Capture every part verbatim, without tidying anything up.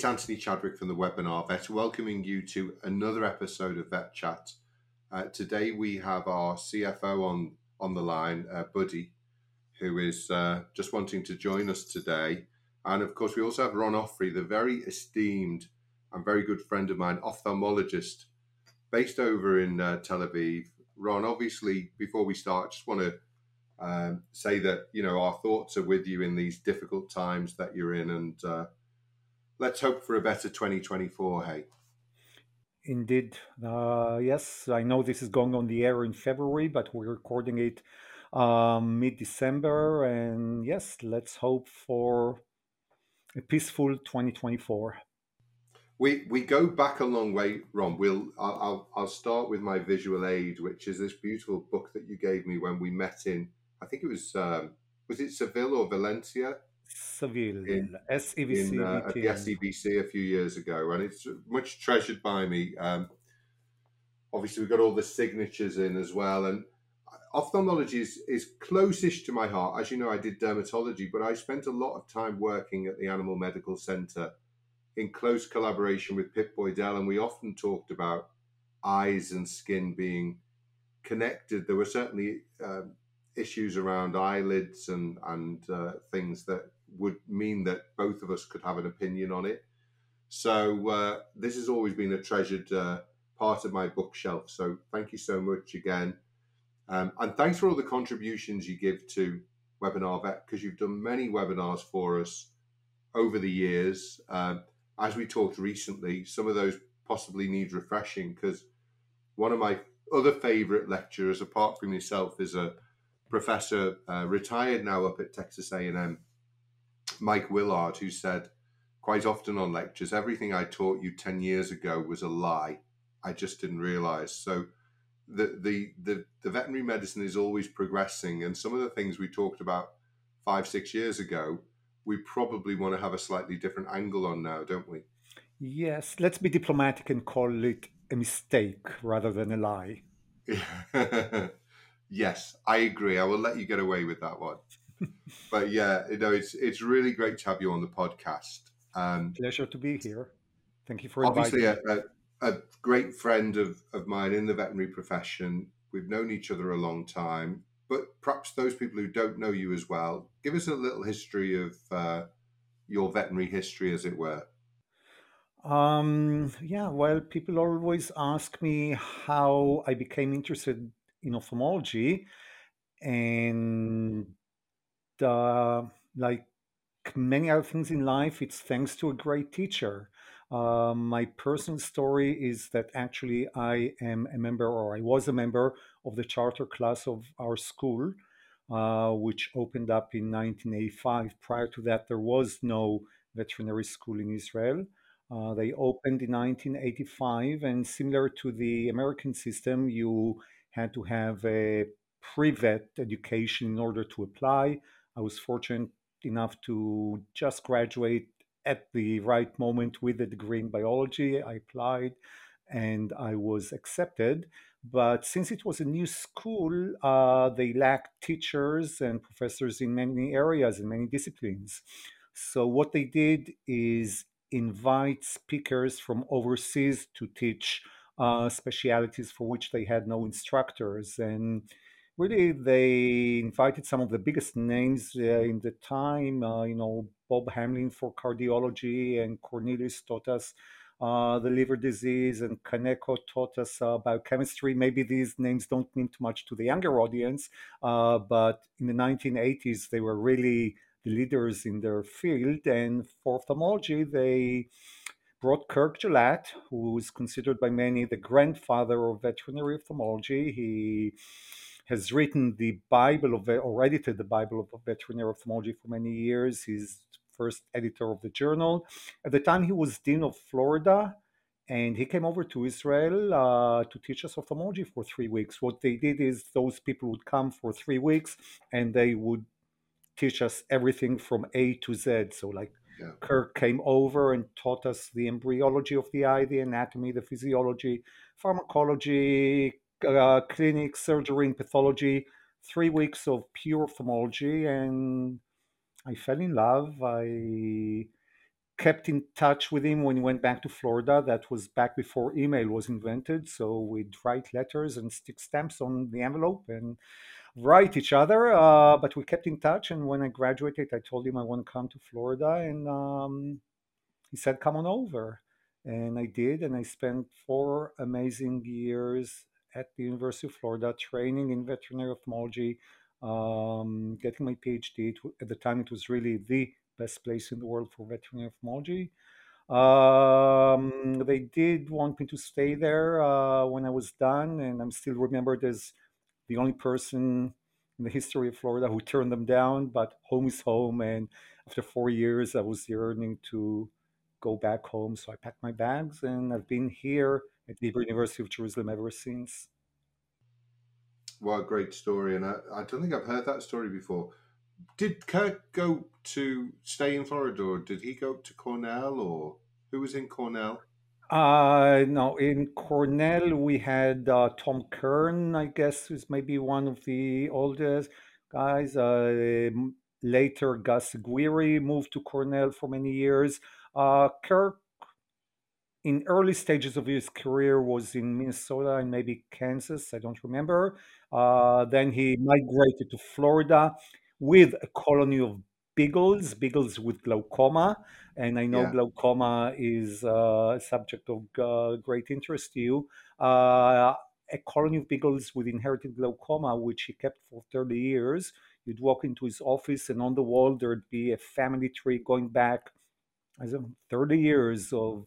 it's Anthony Chadwick from the Webinar Vet, welcoming you to another episode of Vet Chat. Uh, today we have our C F O on, on the line, uh, Buddy, who is uh, just wanting to join us today. And of course, we also have Ron Ofri, the very esteemed and very good friend of mine, ophthalmologist, based over in uh, Tel Aviv. Ron, obviously, before we start, I just want to um, say that, you know, our thoughts are with you in these difficult times that you're in, and uh, let's hope for a better twenty twenty-four, hey? Indeed. Uh, yes, I know this is going on the air in February, but we're recording it um, mid-December, and yes, let's hope for a peaceful twenty twenty-four. We we go back a long way, Ron. We'll I'll, I'll I'll start with my visual aid, which is this beautiful book that you gave me when we met in, I think it was um, was it Seville or Valencia? Seville, in, S E B C, in, uh, at the S E B C a few years ago, and it's much treasured by me. Um, obviously, we've got all the signatures in as well, and ophthalmology is, is close-ish to my heart. As you know, I did dermatology, but I spent a lot of time working at the Animal Medical Centre in close collaboration with Pip Boydell, and we often talked about eyes and skin being connected. There were certainly um, issues around eyelids and, and uh, things that would mean that both of us could have an opinion on it. So uh, this has always been a treasured uh, part of my bookshelf. So thank you so much again. Um, and thanks for all the contributions you give to WebinarVet, because you've done many webinars for us over the years. Um, As we talked recently, some of those possibly need refreshing, because one of my other favourite lecturers, apart from yourself, is a professor uh, retired now up at Texas A and M, Mike Willard, who said quite often on lectures, everything I taught you ten years ago was a lie. I just didn't realise. So the, the, the, the veterinary medicine is always progressing, and some of the things we talked about five, six years ago, we probably want to have a slightly different angle on now, don't we? Yes, let's be diplomatic and call it a mistake rather than a lie. Yes, I agree. I will let you get away with that one. But yeah, you know, it's it's really great to have you on the podcast. Um, Pleasure to be here. Thank you for inviting me. Obviously, a, a, a great friend of, of mine in the veterinary profession. We've known each other a long time. But perhaps those people who don't know you as well, give us a little history of uh, your veterinary history, as it were. Um, yeah, well, people always ask me how I became interested in ophthalmology. And uh, like many other things in life, it's thanks to a great teacher. Uh, my personal story is that actually I am a member, or I was a member, of the charter class of our school, uh, which opened up in nineteen eighty-five. Prior to that, there was no veterinary school in Israel. Uh, they opened in nineteen eighty-five, and similar to the American system, you had to have a pre-vet education in order to apply. I was fortunate enough to just graduate at the right moment with a degree in biology. I applied and I was accepted. But since it was a new school, uh, they lacked teachers and professors in many areas, in many disciplines. So what they did is invite speakers from overseas to teach uh, specialities for which they had no instructors. And really, they invited some of the biggest names uh, in the time, uh, you know, Bob Hamlin for cardiology, and Cornelis taught us uh, the liver disease, and Kaneko taught us uh, biochemistry. Maybe these names don't mean too much to the younger audience, uh, but in the nineteen eighties, they were really the leaders in their field. And for ophthalmology, they brought Kirk Gelatt, who is considered by many the grandfather of veterinary ophthalmology. He has written the Bible of, or edited the Bible of veterinary ophthalmology for many years. He's first editor of the journal. At the time, he was dean of Florida, and he came over to Israel uh, to teach us ophthalmology for three weeks. What they did is those people would come for three weeks, and they would teach us everything from A to Z. So like yeah. Kirk came over and taught us the embryology of the eye, the anatomy, the physiology, pharmacology, Uh, clinic, surgery, and pathology, three weeks of pure ophthalmology, and I fell in love. I kept in touch with him when he went back to Florida. That was back before email was invented. So we'd write letters and stick stamps on the envelope and write each other. Uh, but we kept in touch. And when I graduated, I told him I want to come to Florida. And um, he said, come on over. And I did. And I spent four amazing years at the University of Florida training in veterinary ophthalmology, um, getting my PhD. At the time, it was really the best place in the world for veterinary ophthalmology. Um, they did want me to stay there uh, when I was done, and I'm still remembered as the only person in the history of Florida who turned them down, but home is home, and after four years, I was yearning to go back home, so I packed my bags, and I've been here at the Hebrew University of Jerusalem ever since. What a great story, and I, I don't think I've heard that story before. Did Kirk go to stay in Florida, or did he go to Cornell, or who was in Cornell? Uh, no, in Cornell we had uh, Tom Kern, I guess, who's maybe one of the oldest guys. Uh, later, Gus Guiri moved to Cornell for many years. Uh, Kirk, in early stages of his career, was in Minnesota and maybe Kansas, I don't remember. Uh, then he migrated to Florida with a colony of beagles, beagles with glaucoma. And I know yeah. glaucoma is uh, a subject of uh, great interest to you. Uh, a colony of beagles with inherited glaucoma, which he kept for thirty years. You'd walk into his office and on the wall, there'd be a family tree going back as of thirty years of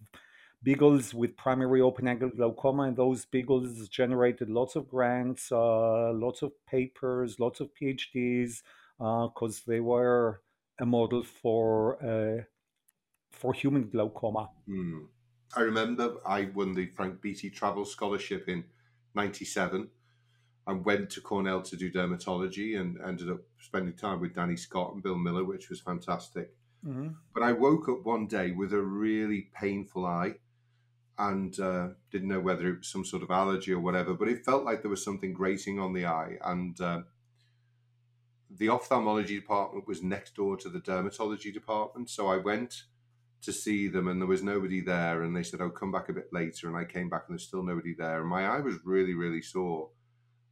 beagles with primary open-angle glaucoma, and those beagles generated lots of grants, uh, lots of papers, lots of PhDs, because uh, they were a model for uh, for human glaucoma. Mm. I remember I won the Frank Beattie Travel Scholarship in ninety-seven and went to Cornell to do dermatology and ended up spending time with Danny Scott and Bill Miller, which was fantastic. Mm-hmm. But I woke up one day with a really painful eye and uh, didn't know whether it was some sort of allergy or whatever, but it felt like there was something grating on the eye, and uh, the ophthalmology department was next door to the dermatology department. So I went to see them and there was nobody there. And they said, oh, come back a bit later. And I came back and there's still nobody there. And my eye was really, really sore.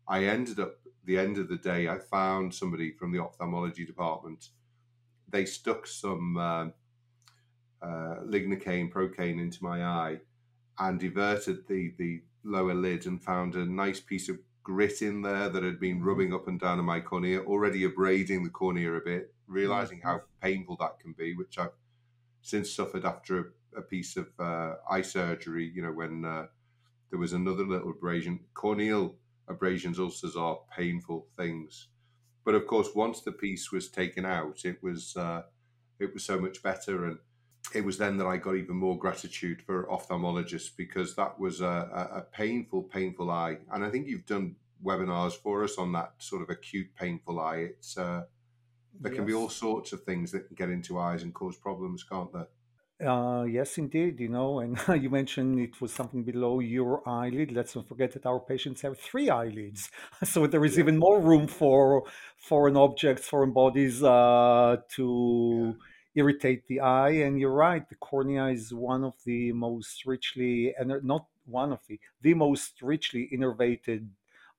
I ended up, the end of the day, I found somebody from the ophthalmology department. They stuck some uh, uh, lignocaine, procaine into my eye and everted the, the lower lid and found a nice piece of grit in there that had been rubbing up and down in my cornea, already abrading the cornea a bit, realizing how painful that can be, which I've since suffered after a, a piece of uh, eye surgery, you know, when uh, there was another little abrasion. Corneal abrasions, ulcers are painful things. But of course, once the piece was taken out, it was uh, it was so much better. And it was then that I got even more gratitude for ophthalmologists, because that was a, a painful, painful eye. And I think you've done webinars for us on that sort of acute, painful eye. It's uh, there yes. can be all sorts of things that can get into eyes and cause problems, can't there? Uh, yes, indeed. You know, and you mentioned it was something below your eyelid. Let's not forget that our patients have three eyelids, so there is yeah. even more room for foreign objects, foreign bodies uh, to yeah. irritate the eye. And you're right, the cornea is one of the most richly, and not one of the, the most richly innervated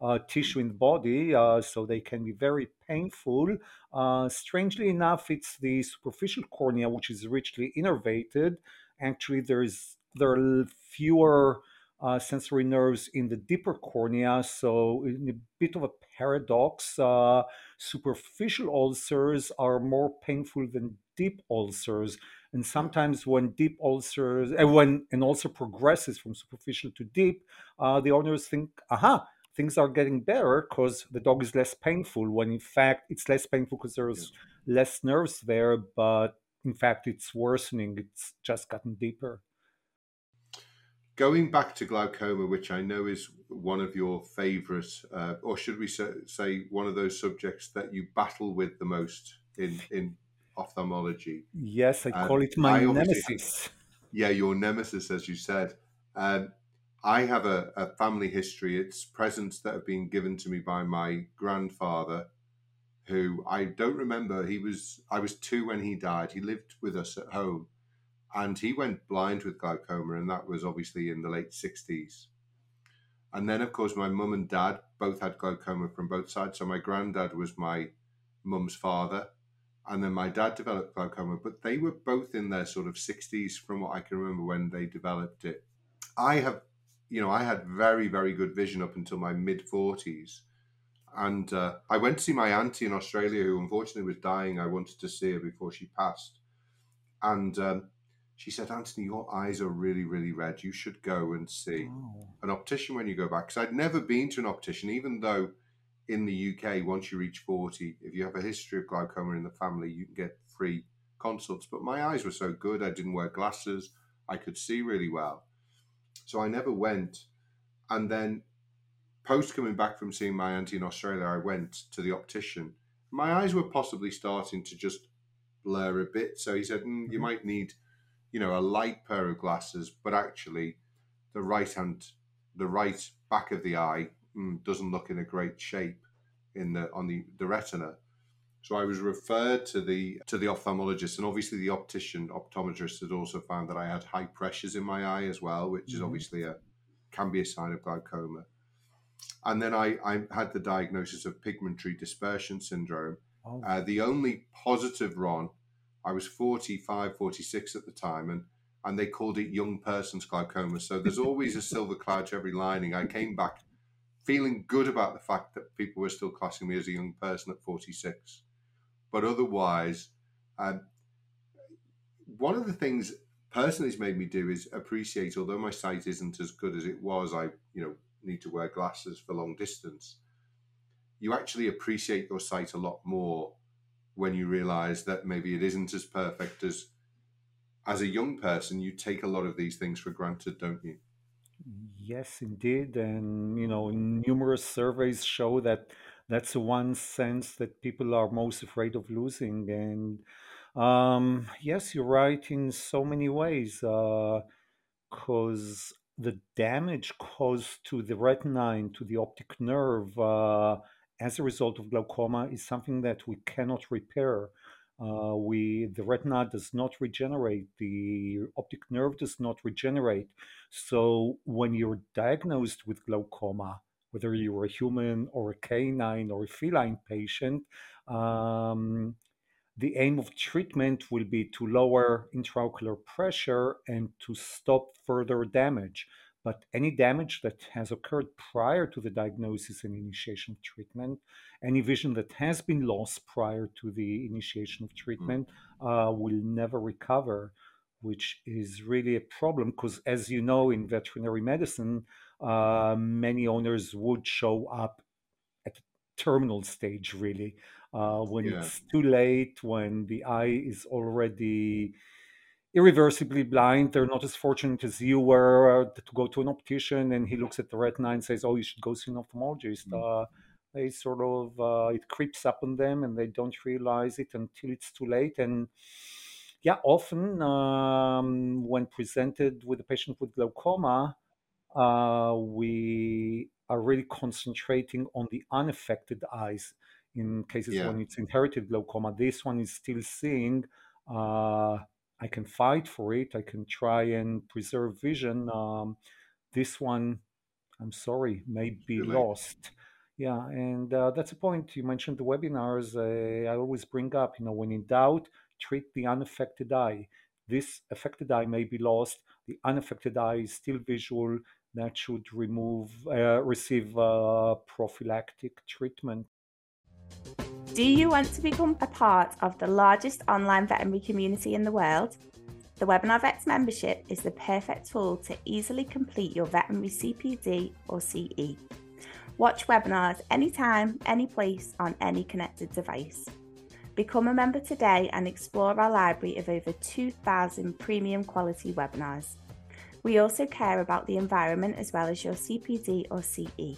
uh, tissue in the body. Uh, so they can be very painful. Uh, strangely enough, it's the superficial cornea, which is richly innervated. Actually, there's there are fewer uh, sensory nerves in the deeper cornea, so in a bit of a paradox, uh, superficial ulcers are more painful than deep ulcers. And sometimes when deep ulcers, uh, when an ulcer progresses from superficial to deep, uh, the owners think, aha, things are getting better because the dog is less painful, when in fact it's less painful because there's yeah. less nerves there, but in fact it's worsening. It's just gotten deeper. Going back to glaucoma, which I know is one of your favorite, uh, or should we say one of those subjects that you battle with the most in, in ophthalmology. Yes, I and call it my I nemesis. Yeah, your nemesis, as you said. Um, I have a, a family history. It's presents that have been given to me by my grandfather, who I don't remember. He was I was two when he died. He lived with us at home. And he went blind with glaucoma, and that was obviously in the late sixties. And then, of course, my mum and dad both had glaucoma from both sides. So my granddad was my mum's father, and then my dad developed glaucoma, but they were both in their sort of sixties from what I can remember when they developed it. I have, you know, I had very, very good vision up until my mid-forties. And uh, I went to see my auntie in Australia, who unfortunately was dying. I wanted to see her before she passed. And um, she said, Anthony, your eyes are really, really red. You should go and see oh. an optician when you go back. Because I'd never been to an optician, even though in the U K, once you reach forty, if you have a history of glaucoma in the family, you can get free consults. But my eyes were so good, I didn't wear glasses. I could see really well. So I never went. And then post coming back from seeing my auntie in Australia, I went to the optician. My eyes were possibly starting to just blur a bit. So he said, mm, you might need, you know, a light pair of glasses, but actually the right hand, the right back of the eye mm, doesn't look in a great shape in the on the, the retina. So I was referred to the to the ophthalmologist, and obviously the optician, optometrist, had also found that I had high pressures in my eye as well, which mm-hmm. is obviously a can be a sign of glaucoma. And then I, I had the diagnosis of pigmentary dispersion syndrome. Oh. Uh, the only positive, Ron, I was forty-five, forty-six at the time, and, and they called it young person's glaucoma. So there's always a silver cloud to every lining. I came back feeling good about the fact that people were still classing me as a young person at forty-six. But otherwise, um, one of the things personally has made me do is appreciate, although my sight isn't as good as it was, I, you know, need to wear glasses for long distance, you actually appreciate your sight a lot more when you realize that maybe it isn't as perfect as as a young person. You take a lot of these things for granted, don't you? Yes, indeed. And, you know, numerous surveys show that that's the one sense that people are most afraid of losing. And um, yes, you're right in so many ways, because uh, the damage caused to the retina and to the optic nerve uh, as a result of glaucoma is something that we cannot repair. Uh, we the retina does not regenerate, the optic nerve does not regenerate. So when you're diagnosed with glaucoma, whether you're a human or a canine or a feline patient, um, the aim of treatment will be to lower intraocular pressure and to stop further damage. But any damage that has occurred prior to the diagnosis and initiation of treatment, any vision that has been lost prior to the initiation of treatment, uh, will never recover, which is really a problem. Because as you know, in veterinary medicine, uh, many owners would show up at the terminal stage, really, uh, when yeah. it's too late, when the eye is already irreversibly blind. They're not as fortunate as you were uh, to go to an optician and he looks at the retina and says, oh, you should go see an ophthalmologist. Mm-hmm. Uh, they sort of, uh, it creeps up on them and they don't realize it until it's too late. And yeah, often um, when presented with a patient with glaucoma, uh, we are really concentrating on the unaffected eyes in cases yeah. when it's inherited glaucoma. This one is still seeing. Uh, I can fight for it. I can try and preserve vision. Um, this one, I'm sorry, may be really? lost. Yeah, and uh, that's a point. You mentioned the webinars. Uh, I always bring up, you know, when in doubt, treat the unaffected eye. This affected eye may be lost. The unaffected eye is still visual. That should remove, uh, receive uh, prophylactic treatment. Do you want to become a part of the largest online veterinary community in the world? The WebinarVet membership is the perfect tool to easily complete your veterinary C P D or C E. Watch webinars anytime, any place, on any connected device. Become a member today and explore our library of over two thousand premium quality webinars. We also care about the environment as well as your C P D or C E.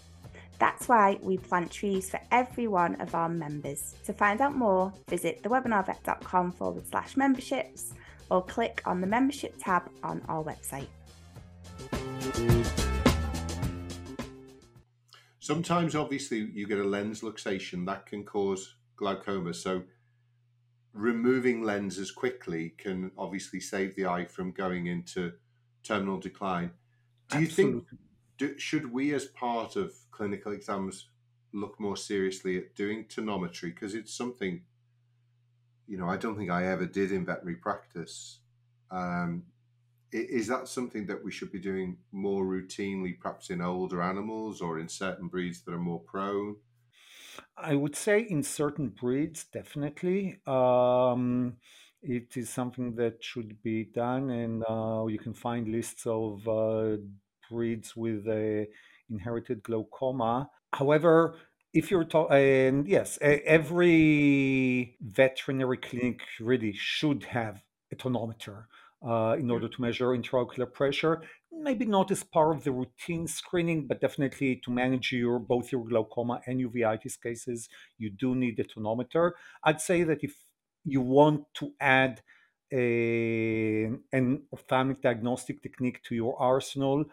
That's why we plant trees for every one of our members. To find out more, visit thewebinarvet.com forward slash memberships or click on the membership tab on our website. Sometimes, obviously, you get a lens luxation that can cause glaucoma. So removing lenses quickly can obviously save the eye from going into terminal decline. Do Absolutely. you think, do, should we as part of clinical exams look more seriously at doing tonometry? Because it's something, you know, I don't think I ever did in veterinary practice. Um, is that something that we should be doing more routinely, perhaps in older animals or in certain breeds that are more prone? I would say in certain breeds, definitely. Um, it is something that should be done, and uh, you can find lists of uh, breeds with uh, inherited glaucoma. However, if you're talking, uh, yes, every veterinary clinic really should have a tonometer uh, in order to measure intraocular pressure. Maybe not as part of the routine screening, but definitely to manage your both your glaucoma and uveitis cases, you do need a tonometer. I'd say that if you want to add a, an ophthalmic diagnostic technique to your arsenal,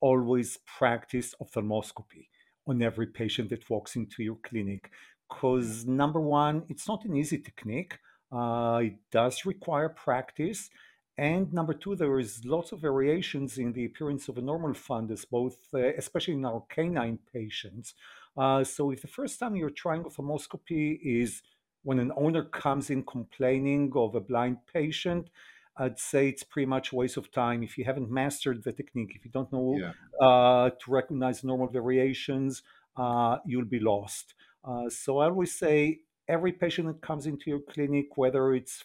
always practice ophthalmoscopy on every patient that walks into your clinic. Because number one, it's not an easy technique. Uh, it does require practice. And number two, there is lots of variations in the appearance of a normal fundus, both, uh, especially in our canine patients. Uh, so if the first time you're trying ophthalmoscopy is when an owner comes in complaining of a blind patient, I'd say it's pretty much a waste of time. If you haven't mastered the technique, if you don't know yeah. uh, to recognize normal variations, uh, you'll be lost. Uh, so I always say every patient that comes into your clinic, whether it's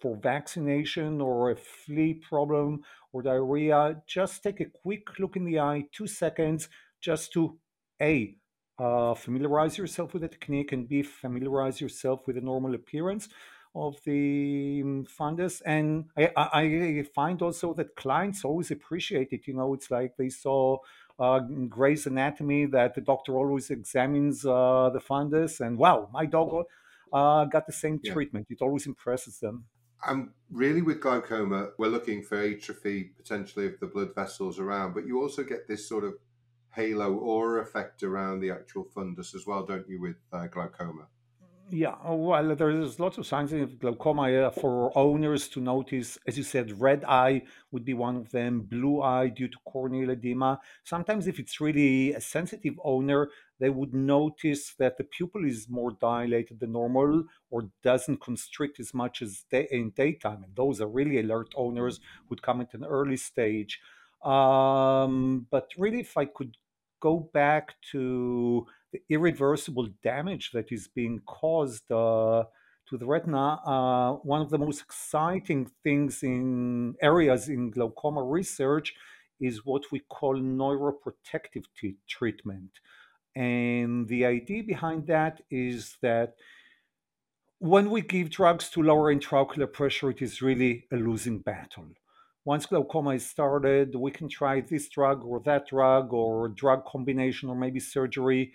for vaccination or a flea problem or diarrhea, just take a quick look in the eye, two seconds, just to A, uh, familiarize yourself with the technique, and B, familiarize yourself with the normal appearance of the fundus. And I, I find also that clients always appreciate it. You know, it's like they saw uh, Grey's Anatomy, that the doctor always examines uh, the fundus, and wow, my dog uh, got the same treatment. Yeah. It always impresses them. And really with glaucoma, we're looking for atrophy potentially of the blood vessels around, but you also get this sort of halo aura effect around the actual fundus as well, don't you, with uh, glaucoma? Yeah, well, there's lots of signs of glaucoma for owners to notice. As you said, red eye would be one of them, blue eye due to corneal edema. Sometimes if it's really a sensitive owner, they would notice that the pupil is more dilated than normal or doesn't constrict as much as day- in daytime. And those are really alert owners who'd come at an early stage. Um, but really, if I could go back to the irreversible damage that is being caused uh, to the retina, uh, one of the most exciting things in areas in glaucoma research is what we call neuroprotective t- treatment. And the idea behind that is that when we give drugs to lower intraocular pressure, it is really a losing battle. Once glaucoma is started, we can try this drug or that drug or drug combination or maybe surgery.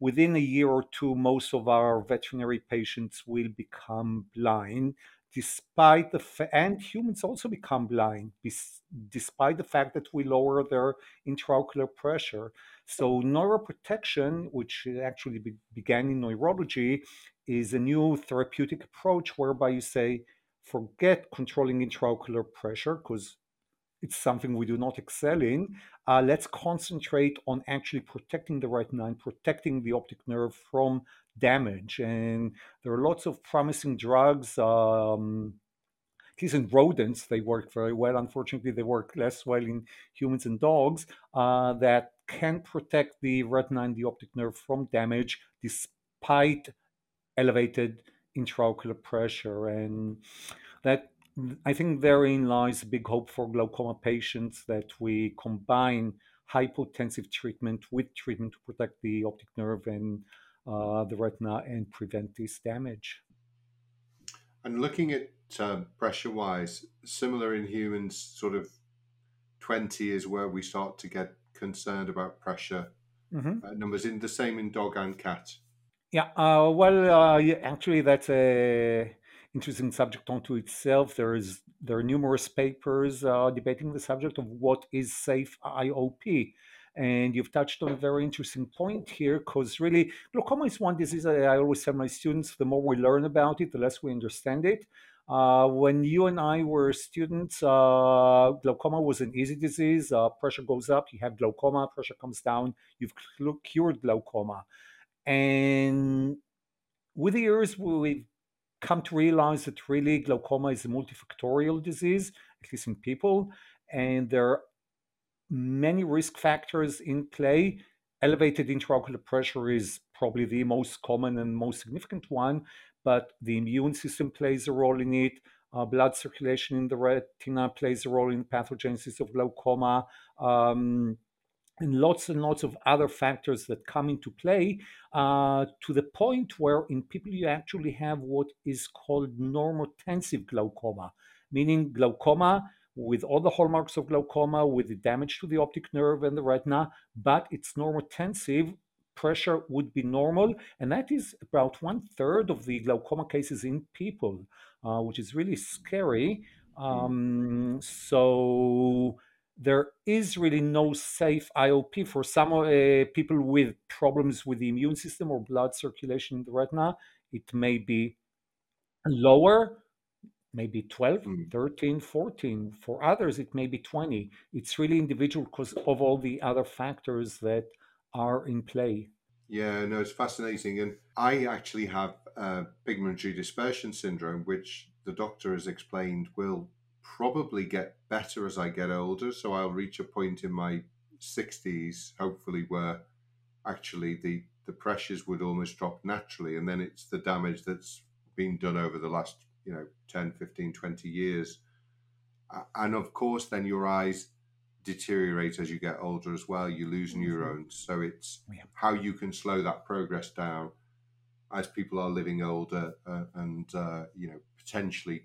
Within a year or two, most of our veterinary patients will become blind, despite the fa- and humans also become blind, bes- despite the fact that we lower their intraocular pressure. So neuroprotection, which actually be- began in neurology, is a new therapeutic approach whereby you say, forget controlling intraocular pressure, because it's something we do not excel in. Uh, let's concentrate on actually protecting the retina and protecting the optic nerve from damage. And there are lots of promising drugs, um, at least in rodents, they work very well. Unfortunately, they work less well in humans and dogs, uh, that can protect the retina and the optic nerve from damage despite elevated intraocular pressure. And that, I think therein lies a big hope for glaucoma patients, that we combine hypotensive treatment with treatment to protect the optic nerve and uh, the retina and prevent this damage. And looking at uh, pressure-wise, similar in humans, sort of twenty is where we start to get concerned about pressure mm-hmm. uh, numbers, in the same in dog and cat. Yeah, uh, well, uh, yeah, actually, that's an interesting subject unto itself. There is there are numerous papers uh, debating the subject of what is safe I O P. And you've touched on a very interesting point here, because really, glaucoma is one disease that I always tell my students, the more we learn about it, the less we understand it. Uh, when you and I were students, uh, glaucoma was an easy disease. Uh, pressure goes up, you have glaucoma, pressure comes down, you've cl- cured glaucoma. And with the years, we've come to realize that really glaucoma is a multifactorial disease, at least in people, and there are many risk factors in play. Elevated intraocular pressure is probably the most common and most significant one, but the immune system plays a role in it. Uh, blood circulation in the retina plays a role in pathogenesis of glaucoma, um, and lots and lots of other factors that come into play, uh, to the point where in people you actually have what is called normotensive glaucoma, meaning glaucoma with all the hallmarks of glaucoma, with the damage to the optic nerve and the retina, but it's normotensive. Pressure would be normal, and that is about one-third of the glaucoma cases in people, uh, which is really scary. Um, so there is really no safe I O P for some uh, people with problems with the immune system or blood circulation in the retina. It may be lower, maybe twelve, mm. thirteen, fourteen. For others, it may be twenty. It's really individual because of all the other factors that are in play. Yeah, no, it's fascinating. And I actually have uh, pigmentary dispersion syndrome, which the doctor has explained will probably get better as I get older. So I'll reach a point in my sixties, hopefully, where actually the, the pressures would almost drop naturally. And then it's the damage that's been done over the last, you know, ten, fifteen, twenty years. And of course, then your eyes deteriorate as you get older as well. You lose neurons. So it's yeah. how you can slow that progress down as people are living older uh, and, uh, you know, potentially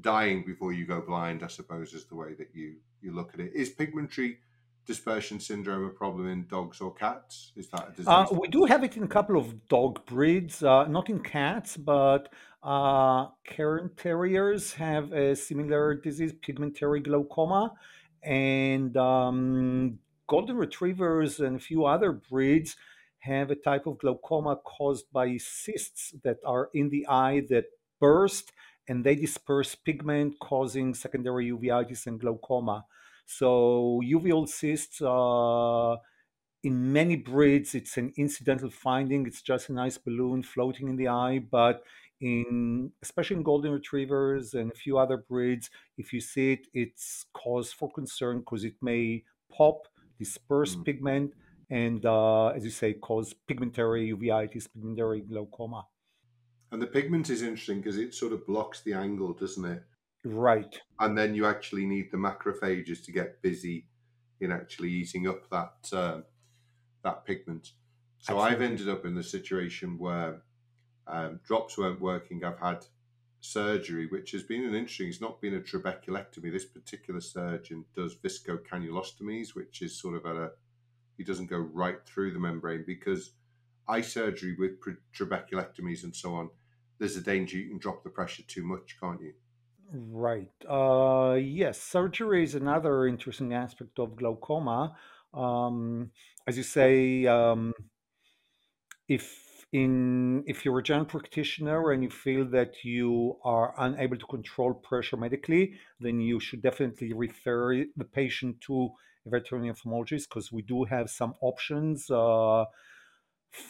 dying before you go blind, I suppose, is the way that you, you look at it. Is pigmentary dispersion syndrome a problem in dogs or cats? Is that a disease? Uh, we do have it in a couple of dog breeds, uh, not in cats, but uh, Cairn Terriers have a similar disease, pigmentary glaucoma. And um, Golden Retrievers and a few other breeds have a type of glaucoma caused by cysts that are in the eye that burst, and they disperse pigment, causing secondary uveitis and glaucoma. So uveal cysts, uh, in many breeds, it's an incidental finding. It's just a nice balloon floating in the eye, but in especially in Golden Retrievers and a few other breeds, if you see it, it's cause for concern because it may pop, disperse mm. pigment, and uh, as you say, cause pigmentary uveitis, pigmentary glaucoma. And the pigment is interesting because it sort of blocks the angle, doesn't it? Right. And then you actually need the macrophages to get busy in actually eating up that uh, that pigment. So Absolutely. I've ended up in the situation where Um, drops weren't working. I've had surgery, which has been an interesting, it's not been a trabeculectomy. This particular surgeon does viscocannulostomies, which is sort of at a, he doesn't go right through the membrane, because eye surgery with trabeculectomies and so on, there's a danger you can drop the pressure too much, can't you? Right. Uh, yes, surgery is another interesting aspect of glaucoma. Um, as you say, um, if In, if you're a general practitioner and you feel that you are unable to control pressure medically, then you should definitely refer the patient to a veterinary ophthalmologist, because we do have some options uh,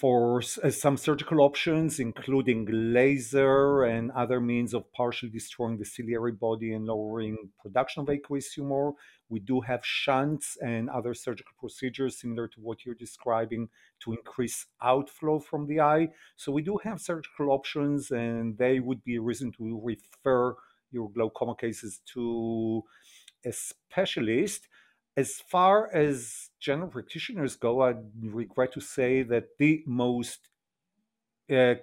for uh, some surgical options, including laser and other means of partially destroying the ciliary body and lowering production of aqueous humor. We do have shunts and other surgical procedures similar to what you're describing to increase outflow from the eye. So we do have surgical options, and they would be a reason to refer your glaucoma cases to a specialist. As far as general practitioners go, I regret to say that the most uh,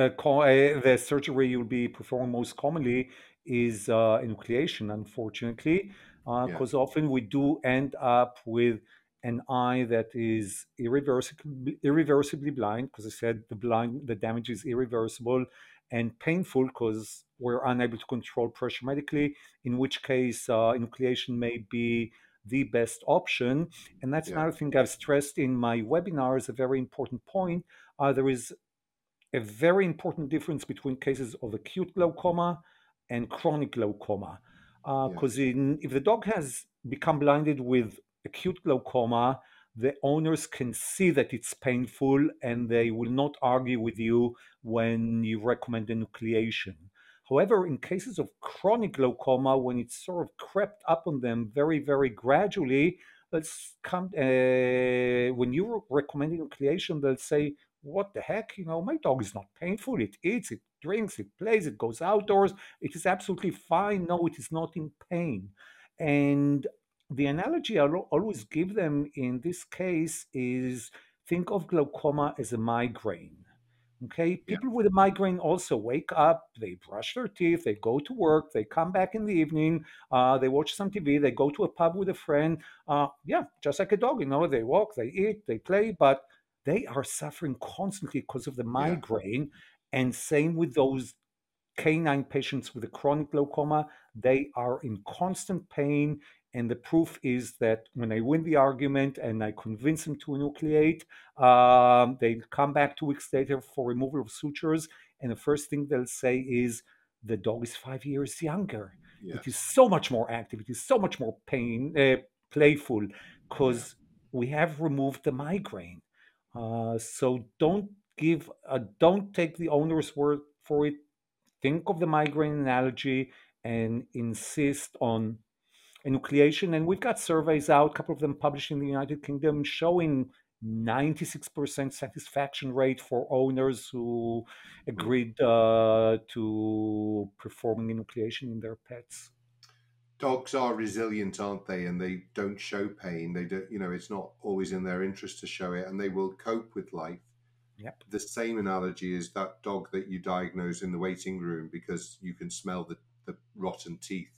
uh, co- uh, the surgery you'll be performing most commonly is uh, enucleation, unfortunately. Because uh, yeah. often we do end up with an eye that is irreversibly, irreversibly blind, because I said the blind, the damage is irreversible, and painful because we're unable to control pressure medically, in which case uh, enucleation may be the best option. And that's yeah. another thing I've stressed in my webinars, a very important point. Uh, there is a very important difference between cases of acute glaucoma and chronic glaucoma. Because uh, yeah. if the dog has become blinded with acute glaucoma, the owners can see that it's painful and they will not argue with you when you recommend enucleation. However, in cases of chronic glaucoma, when it's sort of crept up on them very, very gradually, let's come. Uh, when you recommend enucleation, they'll say, what the heck? You know, my dog is not painful. It eats, it drinks, it plays, it goes outdoors. It is absolutely fine. No, it is not in pain. And the analogy I always give them in this case is think of glaucoma as a migraine. Okay, people yeah. with a migraine also wake up, they brush their teeth, they go to work, they come back in the evening, uh, they watch some T V, they go to a pub with a friend. Uh, yeah, just like a dog, you know, they walk, they eat, they play, but they are suffering constantly because of the migraine. Yeah. And same with those canine patients with a chronic glaucoma, they are in constant pain. And the proof is that when I win the argument and I convince them to enucleate, um, they come back two weeks later for removal of sutures. And the first thing they'll say is, the dog is five years younger. Yeah. It is so much more active. It is so much more pain, uh, playful, because yeah. we have removed the migraine. Uh, so don't give, uh, don't take the owner's word for it. Think of the migraine analogy and insist on enucleation. And we've got surveys out, a couple of them published in the United Kingdom, showing ninety-six percent satisfaction rate for owners who agreed uh, to performing enucleation in their pets. Dogs are resilient, aren't they? And they don't show pain. They don't, you know, it's not always in their interest to show it, and they will cope with life. Yep. The same analogy is that dog that you diagnose in the waiting room because you can smell the, the rotten teeth.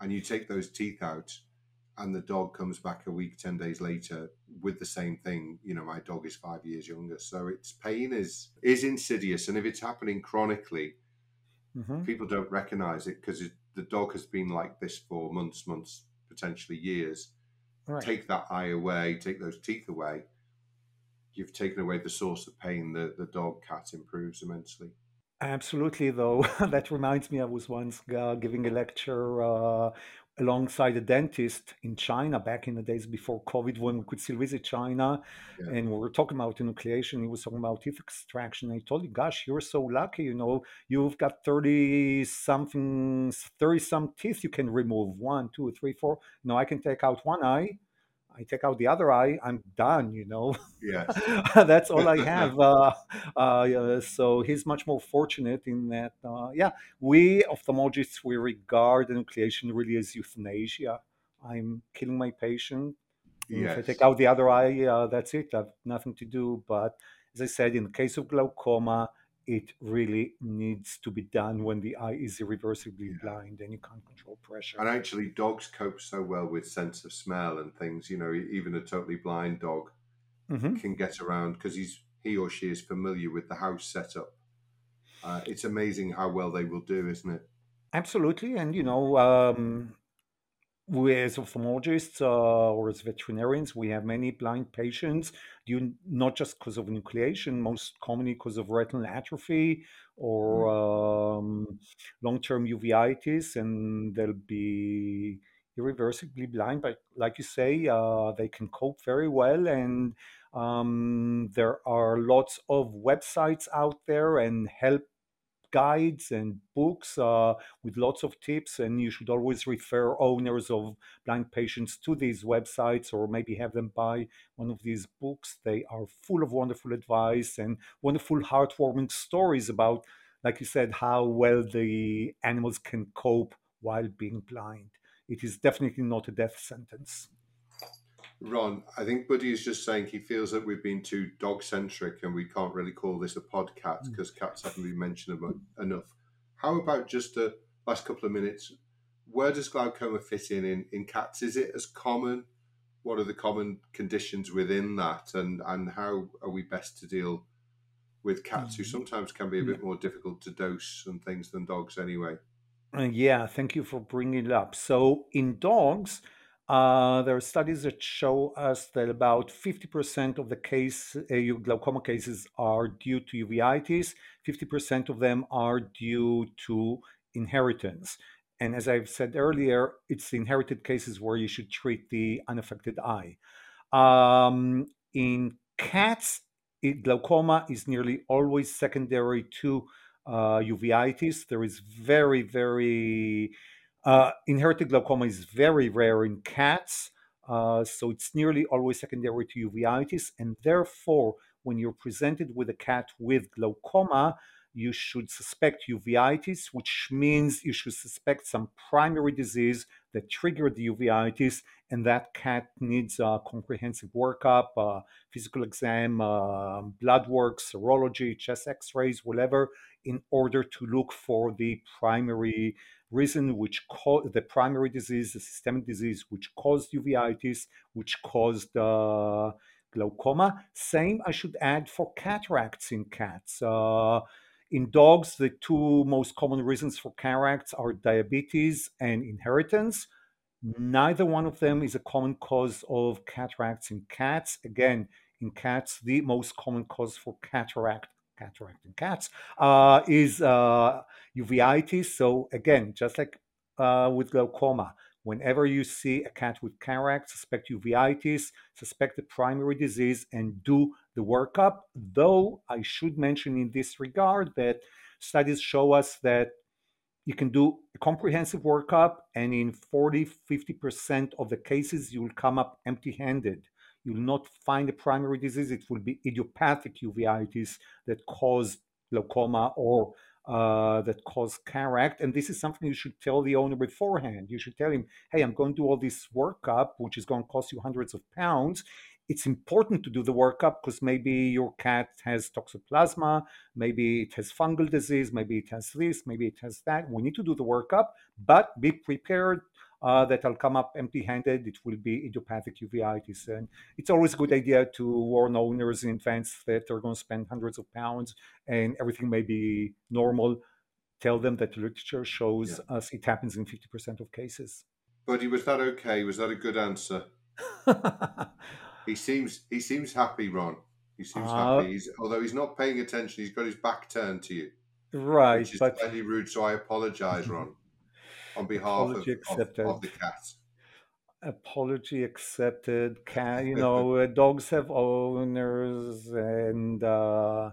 And you take those teeth out and the dog comes back a week, ten days later with the same thing. You know, my dog is five years younger. So its pain is, is insidious. And if it's happening chronically, mm-hmm. people don't recognize it because the dog has been like this for months, months, potentially years. Right. Take that eye away, take those teeth away. You've taken away the source of pain. The, the dog, cat improves immensely. Absolutely, though. That reminds me, I was once uh, giving a lecture uh, alongside a dentist in China back in the days before COVID, when we could still visit China. Yeah. And we were talking about enucleation. He was talking about teeth extraction. I told him, gosh, you're so lucky. You know, you've got thirty something, thirty some teeth you can remove. One, two, three, four. No, I can take out one eye. I take out the other eye, I'm done, you know. Yes. That's all I have. Uh, uh, so he's much more fortunate in that, uh, yeah, we ophthalmologists, we regard enucleation really as euthanasia. I'm killing my patient. Yes. If I take out the other eye, uh, that's it. I have nothing to do. But as I said, in the case of glaucoma, it really needs to be done when the eye is irreversibly yeah. blind and you can't control pressure. And actually, dogs cope so well with sense of smell and things. You know, even a totally blind dog mm-hmm. can get around because he's he or she is familiar with the house setup. Uh, it's amazing how well they will do, isn't it? Absolutely. And, you know, um, we as ophthalmologists uh, or as veterinarians, we have many blind patients, due not just because of enucleation, most commonly because of retinal atrophy or um, long-term uveitis, and they'll be irreversibly blind. But like you say, uh, they can cope very well, and um, there are lots of websites out there and help guides and books uh, with lots of tips, and you should always refer owners of blind patients to these websites or maybe have them buy one of these books. They are full of wonderful advice and wonderful heartwarming stories about, like you said, how well the animals can cope while being blind. It is definitely not a death sentence. Ron, I think Buddy is just saying he feels that we've been too dog-centric and we can't really call this a podcast because mm. cats haven't been mentioned enough. How about just a last couple of minutes, where does glaucoma fit in, in in cats? Is it as common? What are the common conditions within that? And, and how are we best to deal with cats mm. who sometimes can be a bit more difficult to dose and things than dogs anyway? Uh, yeah, thank you for bringing it up. So in dogs... Uh, there are studies that show us that about fifty percent of the case, uh, glaucoma cases are due to uveitis, fifty percent of them are due to inheritance. And as I've said earlier, it's inherited cases where you should treat the unaffected eye. Um, in cats, it, glaucoma is nearly always secondary to uh, uveitis. There is very, very... Uh, inherited glaucoma is very rare in cats, uh, so it's nearly always secondary to uveitis, and therefore, when you're presented with a cat with glaucoma, you should suspect uveitis, which means you should suspect some primary disease that triggered the uveitis, and that cat needs a comprehensive workup, a physical exam, uh, blood work, serology, chest x-rays, whatever, in order to look for the primary reason which caused the primary disease, the systemic disease, which caused uveitis, which caused uh, glaucoma. Same, I should add, for cataracts in cats. Uh, in dogs, the two most common reasons for cataracts are diabetes and inheritance. Neither one of them is a common cause of cataracts in cats. Again, in cats, the most common cause for cataract cataract in cats uh, is uh, uveitis. So again, just like uh, with glaucoma, whenever you see a cat with cataract, suspect uveitis, suspect the primary disease, and do the workup. Though I should mention in this regard that studies show us that you can do a comprehensive workup, and in forty, fifty percent of the cases, you will come up empty-handed. You will not find a primary disease. It will be idiopathic uveitis that caused glaucoma or uh, that caused cataract. And this is something you should tell the owner beforehand. You should tell him, hey, I'm going to do all this workup, which is going to cost you hundreds of pounds. It's important to do the workup because maybe your cat has toxoplasma, maybe it has fungal disease, maybe it has this, maybe it has that. We need to do the workup, but be prepared. Uh, that will come up empty-handed. It will be idiopathic uveitis. And it's always a good idea to warn owners in advance that they're going to spend hundreds of pounds and everything may be normal. Tell them that the literature shows yeah. us it happens in fifty percent of cases. Buddy, was that okay? Was that a good answer? he seems he seems happy, Ron. He seems uh, happy. He's, although he's not paying attention, he's got his back turned to you. Right. Which is but... very rude, so I apologise, Ron. On behalf of, of, of the cat. Apology accepted. Cat, you know, dogs have owners and uh,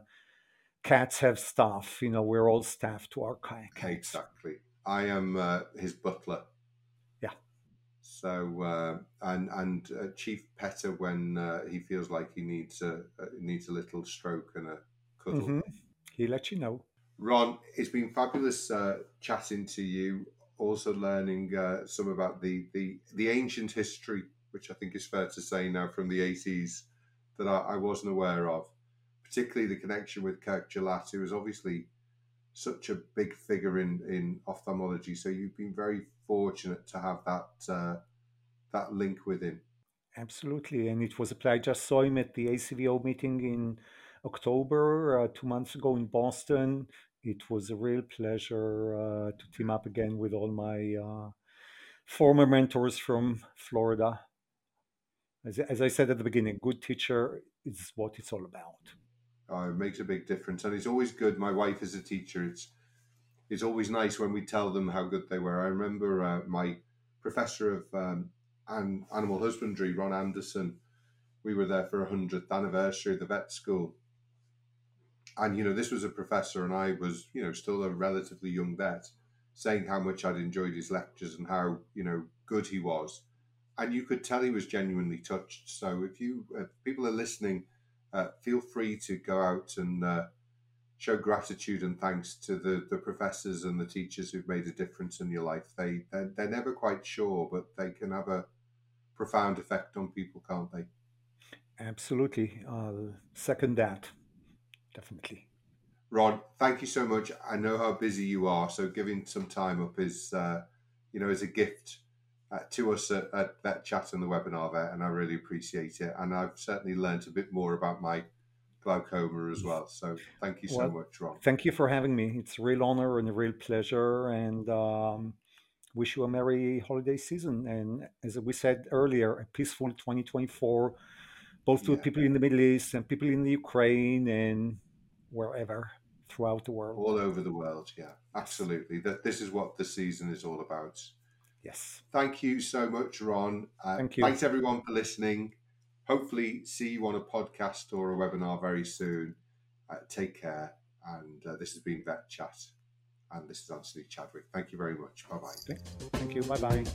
cats have staff. You know, we're all staff to our cats. Exactly. I am uh, his butler. Yeah. So uh, and and uh, chief petter when uh, he feels like he needs a uh, needs a little stroke and a cuddle. Mm-hmm. He lets you know. Ron, it's been fabulous uh, chatting to you. Also learning uh, some about the, the, the ancient history, which I think is fair to say now from the eighties, that I, I wasn't aware of, particularly the connection with Kirk Gelatt, who is obviously such a big figure in, in ophthalmology. So you've been very fortunate to have that uh, that link with him. Absolutely, and it was a pleasure. I just saw him at the A C V O meeting in October, uh, two months ago in Boston. It was a real pleasure uh, to team up again with all my uh, former mentors from Florida. As, as I said at the beginning, good teacher is what it's all about. Oh, it makes a big difference. And it's always good. My wife is a teacher. It's it's always nice when we tell them how good they were. I remember uh, my professor of um, an, animal husbandry, Ron Anderson. We were there for one hundredth anniversary of the vet school. And, you know, this was a professor and I was, you know, still a relatively young vet, saying how much I'd enjoyed his lectures and how, you know, good he was. And you could tell he was genuinely touched. So if you if people are listening, uh, feel free to go out and uh, show gratitude and thanks to the, the professors and the teachers who've made a difference in your life. They they're, they're never quite sure, but they can have a profound effect on people, can't they? Absolutely. I'll second that. Definitely. Ron, thank you so much. I know how busy you are, so giving some time up is, uh, you know, is a gift uh, to us at, at Vet Chat and the webinar there, and I really appreciate it. And I've certainly learned a bit more about my glaucoma as well. So thank you so well, much, Ron. Thank you for having me. It's a real honor and a real pleasure. And um, wish you a merry holiday season. And as we said earlier, a peaceful twenty twenty-four, both to yeah. people in the Middle East and people in the Ukraine and wherever throughout the world. All over the world. Yeah, absolutely. That This is what the season is all about. Yes. Thank you so much, Ron. Uh, Thank you. Thanks everyone for listening. Hopefully see you on a podcast or a webinar very soon. Uh, take care. And uh, this has been Vet Chat. And this is Anthony Chadwick. Thank you very much. Bye-bye. Thank you. Bye-bye.